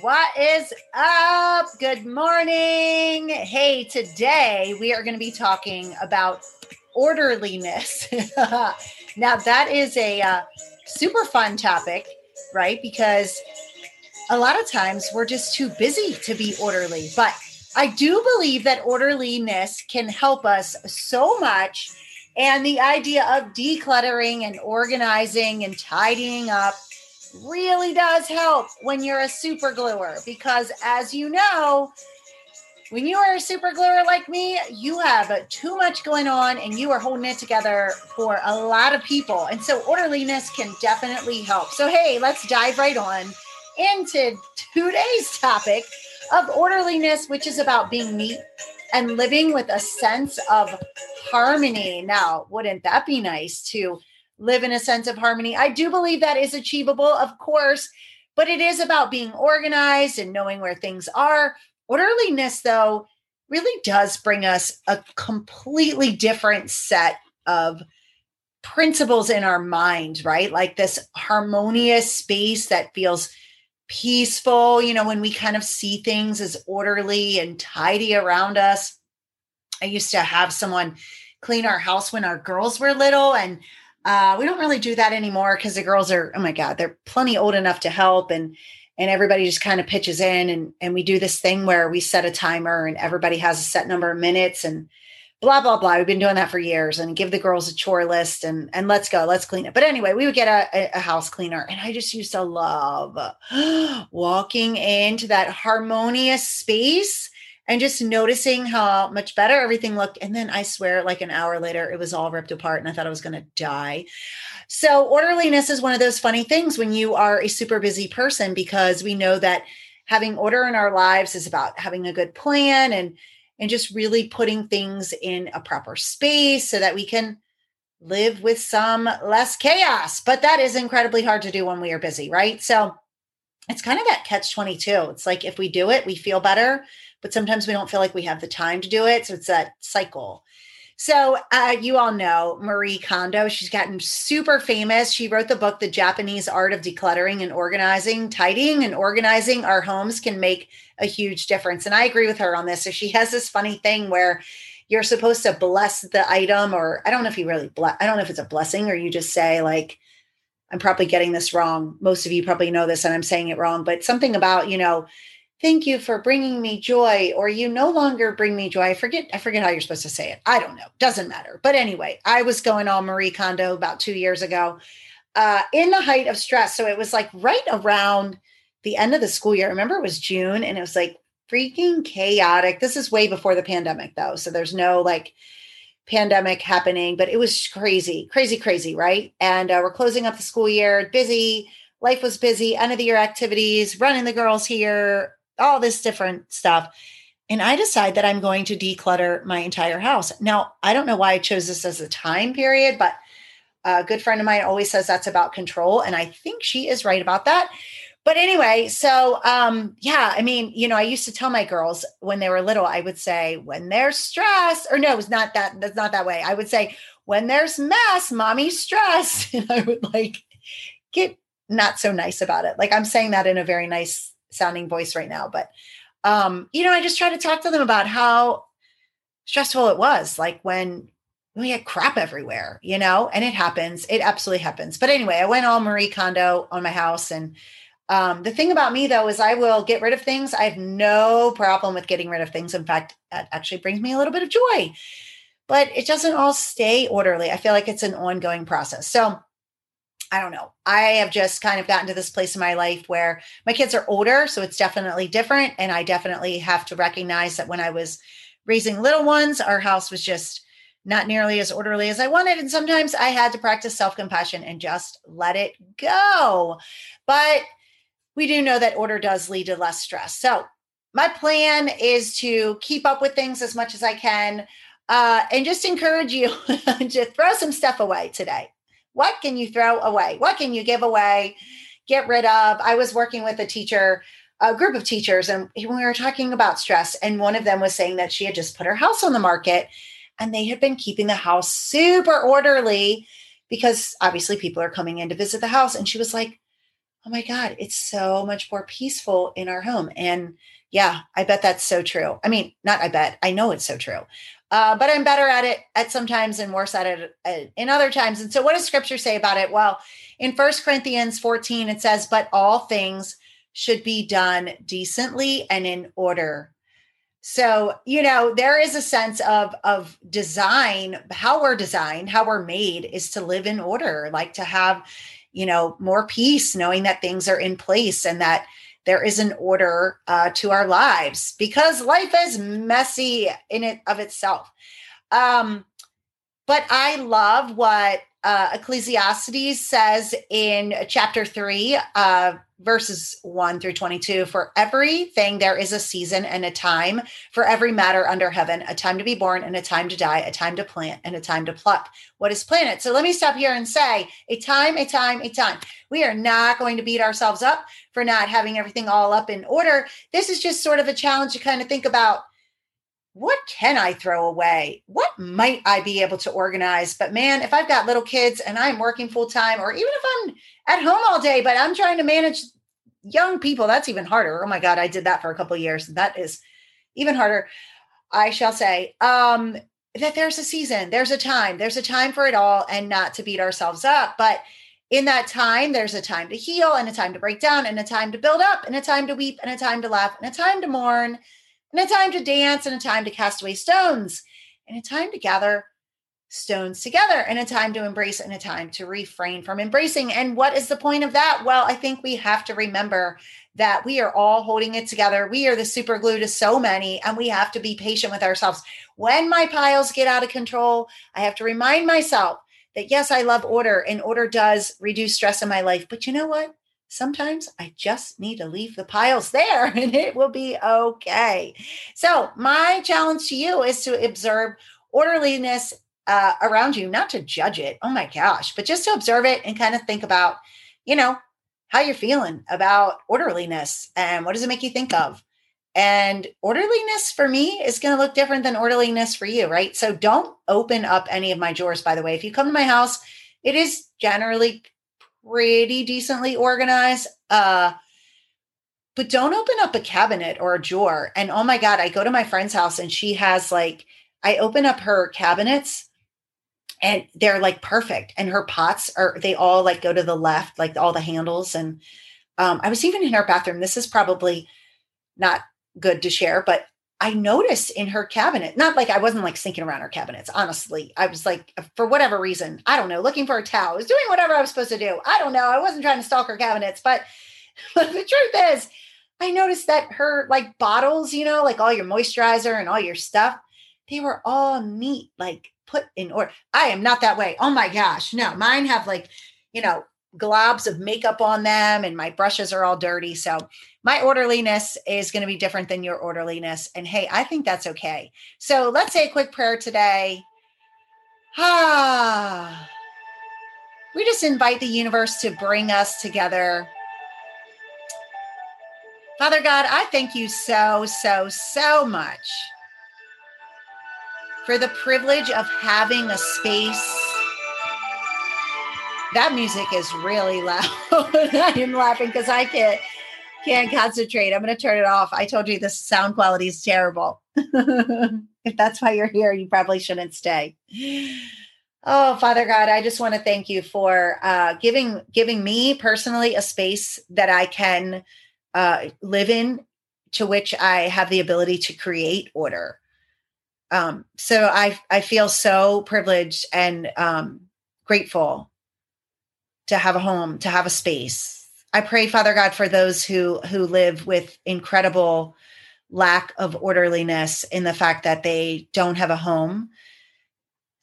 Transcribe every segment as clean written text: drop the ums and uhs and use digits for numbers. What is up? Good morning. Hey, today we are going to be talking about orderliness. Now that is a super fun topic, right? Because a lot of times we're just too busy to be orderly, but I do believe that orderliness can help us so much. And the idea of decluttering and organizing and tidying up really does help when you're a super gluer, because as you know, when you are a super gluer like me, you have too much going on and you are holding it together for a lot of people. And so orderliness can definitely help. So, hey, let's dive right on into today's topic of orderliness, which is about being neat and living with a sense of harmony. Now, wouldn't that be nice to live in a sense of harmony? I do believe that is achievable, of course, but it is about being organized and knowing where things are. Orderliness, though, really does bring us a completely different set of principles in our mind, right? Like this harmonious space that feels peaceful, you know, when we kind of see things as orderly and tidy around us. I used to have someone clean our house when our girls were little, and we don't really do that anymore because the girls are, oh my God, they're plenty old enough to help. And everybody just kind of pitches in, and we do this thing where we set a timer and everybody has a set number of minutes and blah, blah, blah. We've been doing that for years, and give the girls a chore list and let's go, let's clean it. But anyway, we would get a house cleaner, and I just used to love walking into that harmonious space and just noticing how much better everything looked. And then I swear, like an hour later, it was all ripped apart and I thought I was going to die. So orderliness is one of those funny things when you are a super busy person, because we know that having order in our lives is about having a good plan and just really putting things in a proper space so that we can live with some less chaos. But that is incredibly hard to do when we are busy, right? So it's kind of that catch-22. It's like if we do it, we feel better, but sometimes we don't feel like we have the time to do it. So it's that cycle. So you all know Marie Kondo. She's gotten super famous. She wrote the book, The Japanese Art of Decluttering and Organizing. Tidying and organizing our homes can make a huge difference. And I agree with her on this. So she has this funny thing where you're supposed to bless the item, or I don't know if you really bless. I don't know if it's a blessing or you just say, like, I'm probably getting this wrong. Most of you probably know this and I'm saying it wrong, but something about, you know, thank you for bringing me joy, or you no longer bring me joy. I forget how you're supposed to say it. I don't know. Doesn't matter. But anyway, I was going all Marie Kondo about 2 years ago in the height of stress. So it was like right around the end of the school year. I remember it was June, and it was like freaking chaotic. This is way before the pandemic though. So there's no like pandemic happening, but it was crazy, right? And we're closing up the school year, busy, life was busy, end of the year activities, running the girls here, all this different stuff. And I decide that I'm going to declutter my entire house. Now, I don't know why I chose this as a time period, but a good friend of mine always says that's about control. And I think she is right about that. But anyway, so I mean, you know, I used to tell my girls when they were little, I would say when there's stress, or no, it was not that. That's not that way. I would say when there's mess, mommy's stressed. And I would like get not so nice about it. Like I'm saying that in a very nice sounding voice right now, but you know, I just try to talk to them about how stressful it was. Like when we had crap everywhere, you know, and it happens. It absolutely happens. But anyway, I went all Marie Kondo on my house. And the thing about me, though, is I will get rid of things. I have no problem with getting rid of things. In fact, that actually brings me a little bit of joy, but it doesn't all stay orderly. I feel like it's an ongoing process. So I don't know. I have just kind of gotten to this place in my life where my kids are older, so it's definitely different. And I definitely have to recognize that when I was raising little ones, our house was just not nearly as orderly as I wanted. And sometimes I had to practice self-compassion and just let it go. But we do know that order does lead to less stress. So my plan is to keep up with things as much as I can and just encourage you to throw some stuff away today. What can you throw away? What can you give away? Get rid of? I was working with a group of teachers, and we were talking about stress. And one of them was saying that she had just put her house on the market, and they had been keeping the house super orderly because obviously people are coming in to visit the house. And she was like, oh my God, it's so much more peaceful in our home. And yeah, I bet that's so true. I mean, not I bet, I know it's so true. But I'm better at it at sometimes and worse at it in other times. And so what does scripture say about it? Well, in 1 Corinthians 14, it says, but all things should be done decently and in order. So, you know, there is a sense of design, how we're designed, how we're made is to live in order, like to have, you know, more peace, knowing that things are in place and that there is an order to our lives, because life is messy in it of itself. But I love what Ecclesiastes says in chapter 3, verses 1 through 22, for everything there is a season and a time for every matter under heaven, a time to be born and a time to die, a time to plant and a time to pluck. What is planet? So let me stop here and say a time. We are not going to beat ourselves up for not having everything all up in order. This is just sort of a challenge to kind of think about, what can I throw away? What might I be able to organize? But man, if I've got little kids and I'm working full time, or even if I'm at home all day, but I'm trying to manage young people, that's even harder. Oh my God, I did that for a couple of years. That is even harder, I shall say, that there's a season, there's a time for it all, and not to beat ourselves up. But in that time, there's a time to heal and a time to break down and a time to build up and a time to weep and a time to laugh and a time to mourn and a time to dance and a time to cast away stones and a time to gather stones together and a time to embrace and a time to refrain from embracing. And what is the point of that? Well, I think we have to remember that we are all holding it together. We are the super glue to so many, and we have to be patient with ourselves. When my piles get out of control, I have to remind myself that yes, I love order, and order does reduce stress in my life. But you know what? Sometimes I just need to leave the piles there and it will be okay. So my challenge to you is to observe orderliness around you, not to judge it. Oh my gosh. But just to observe it and kind of think about, you know, how you're feeling about orderliness and what does it make you think of? And orderliness for me is going to look different than orderliness for you, right? So don't open up any of my drawers, by the way. If you come to my house, it is generally pretty decently organized. But don't open up a cabinet or a drawer. And oh my God, I go to my friend's house and she has like, I open up her cabinets and they're like perfect. And her pots are, they all like go to the left, like all the handles. And I was even in her bathroom. This is probably not good to share, but I noticed in her cabinet, not like I wasn't like sneaking around her cabinets. Honestly, I was like, for whatever reason, I don't know, looking for a towel, I was doing whatever I was supposed to do. I don't know. I wasn't trying to stalk her cabinets, but the truth is I noticed that her like bottles, you know, like all your moisturizer and all your stuff, they were all neat, like put in order. I am not that way. Oh my gosh. No, mine have like, you know, globs of makeup on them and my brushes are all dirty. So my orderliness is going to be different than your orderliness. And hey, I think that's okay. So let's say a quick prayer today. We just invite the universe to bring us together. Father God, I thank you so much for the privilege of having a space. That music is really loud. I am laughing because I can't concentrate. I'm going to turn it off. I told you the sound quality is terrible. If that's why you're here, you probably shouldn't stay. Oh, Father God, I just want to thank you for giving me personally a space that I can live in, to which I have the ability to create order. So I feel so privileged and grateful to have a home, to have a space. I pray, Father God, for those who live with incredible lack of orderliness in the fact that they don't have a home,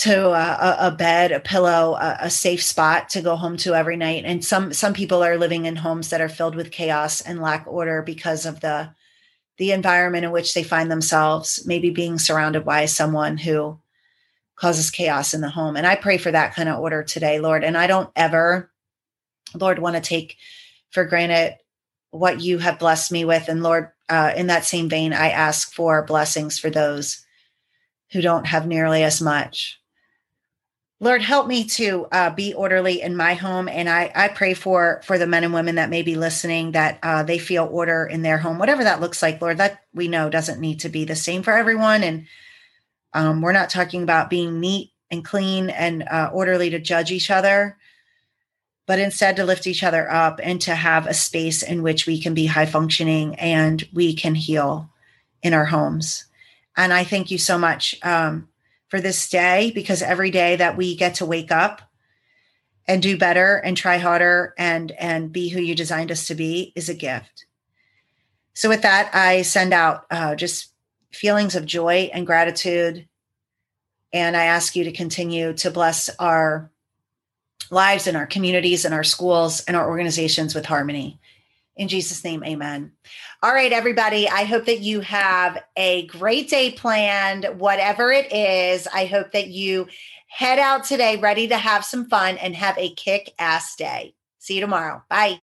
to a bed, a pillow, a safe spot to go home to every night. And some people are living in homes that are filled with chaos and lack order because of the environment in which they find themselves, maybe being surrounded by someone who causes chaos in the home. And I pray for that kind of order today, Lord. And I don't ever, Lord, want to take for granted what you have blessed me with. And Lord, in that same vein, I ask for blessings for those who don't have nearly as much. Lord, help me to be orderly in my home. And I pray for the men and women that may be listening, that they feel order in their home, whatever that looks like, Lord, that we know doesn't need to be the same for everyone. And we're not talking about being neat and clean and orderly to judge each other, but instead to lift each other up and to have a space in which we can be high functioning and we can heal in our homes. And I thank you so much for this day, because every day that we get to wake up and do better and try harder and be who you designed us to be is a gift. So with that, I send out just feelings of joy and gratitude. And I ask you to continue to bless our lives and our communities and our schools and our organizations with harmony. In Jesus' name, amen. All right, everybody, I hope that you have a great day planned, whatever it is. I hope that you head out today ready to have some fun and have a kick-ass day. See you tomorrow. Bye.